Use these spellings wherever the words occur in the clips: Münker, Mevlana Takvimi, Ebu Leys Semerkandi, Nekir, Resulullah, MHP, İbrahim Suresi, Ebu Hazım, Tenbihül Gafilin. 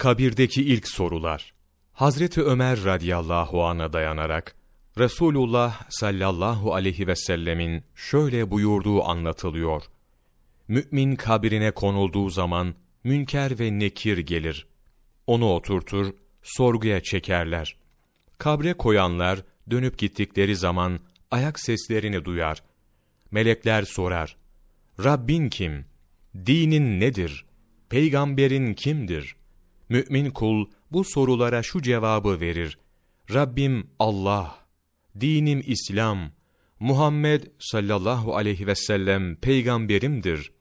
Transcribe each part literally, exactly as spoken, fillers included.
Kabirdeki ilk sorular. Hazreti Ömer radıyallahu anh'a dayanarak Resulullah sallallahu aleyhi ve sellemin şöyle buyurduğu anlatılıyor. Mümin kabrine konulduğu zaman Münker ve Nekir gelir. Onu oturtur, sorguya çekerler. Kabre koyanlar dönüp gittikleri zaman ayak seslerini duyar. Melekler sorar. Rabbin kim? Dinin nedir? Peygamberin kimdir? Mümin kul bu sorulara şu cevabı verir. Rabbim Allah, dinim İslam, Muhammed sallallahu aleyhi ve sellem peygamberimdir.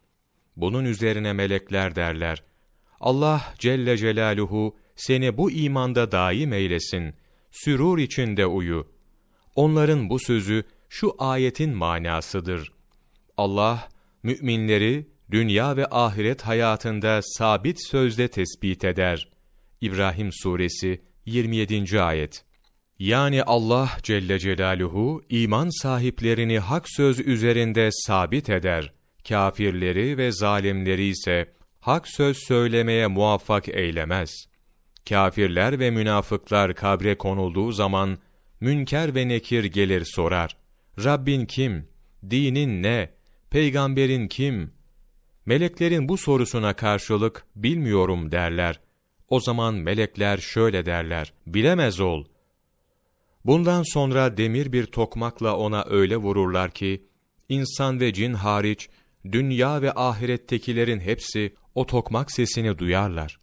Bunun üzerine melekler derler. Allah Celle Celaluhu seni bu imanda daim eylesin, sürur içinde uyu. Onların bu sözü şu ayetin manasıdır. Allah, müminleri dünya ve ahiret hayatında sabit sözle tespit eder. İbrahim Suresi yirmi yedinci ayet. Yani Allah Celle Celaluhu iman sahiplerini hak söz üzerinde sabit eder. Kâfirleri ve zalimleri ise hak söz söylemeye muvaffak eylemez. Kâfirler ve münafıklar kabre konulduğu zaman Münker ve Nekir gelir sorar. Rabbin kim? Dinin ne? Peygamberin kim? Meleklerin bu sorusuna karşılık bilmiyorum derler. O zaman melekler şöyle derler. Bilemez ol. Bundan sonra demir bir tokmakla ona öyle vururlar ki, insan ve cin hariç, dünya ve ahirettekilerin hepsi o tokmak sesini duyarlar.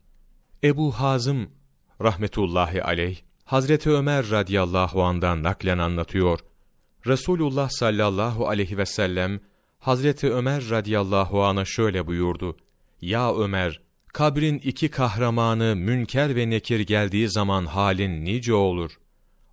Ebu Hazım rahmetullahi aleyh, Hazreti Ömer radıyallahu anh'dan naklen anlatıyor. Resulullah sallallahu aleyhi ve sellem, Hazreti Ömer radıyallahu anh'a şöyle buyurdu. Ya Ömer, kabrin iki kahramanı Münker ve Nekir geldiği zaman halin nice olur?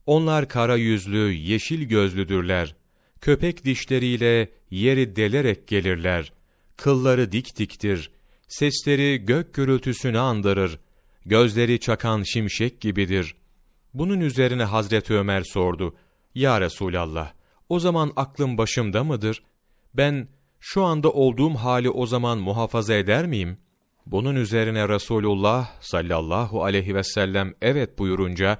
Onlar kara yüzlü, yeşil gözlüdürler. Köpek dişleriyle yeri delerek gelirler. Kılları dik diktir. Sesleri gök gürültüsünü andırır. Gözleri çakan şimşek gibidir. Bunun üzerine Hazreti Ömer sordu. Ya Resulallah, o zaman aklım başımda mıdır? Ben şu anda olduğum hali o zaman muhafaza eder miyim? Bunun üzerine Resulullah sallallahu aleyhi ve sellem evet buyurunca,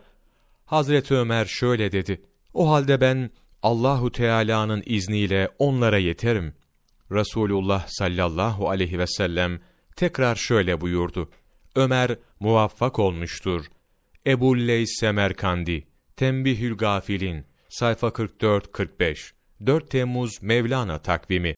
Hazreti Ömer şöyle dedi. O halde ben Allahu Teala'nın izniyle onlara yeterim. Resulullah sallallahu aleyhi ve sellem tekrar şöyle buyurdu. Ömer muvaffak olmuştur. Ebu Leys Semerkandi, Tenbihül Gafilin, sayfa kırk dört kırk beş, dört Temmuz Mevlana Takvimi.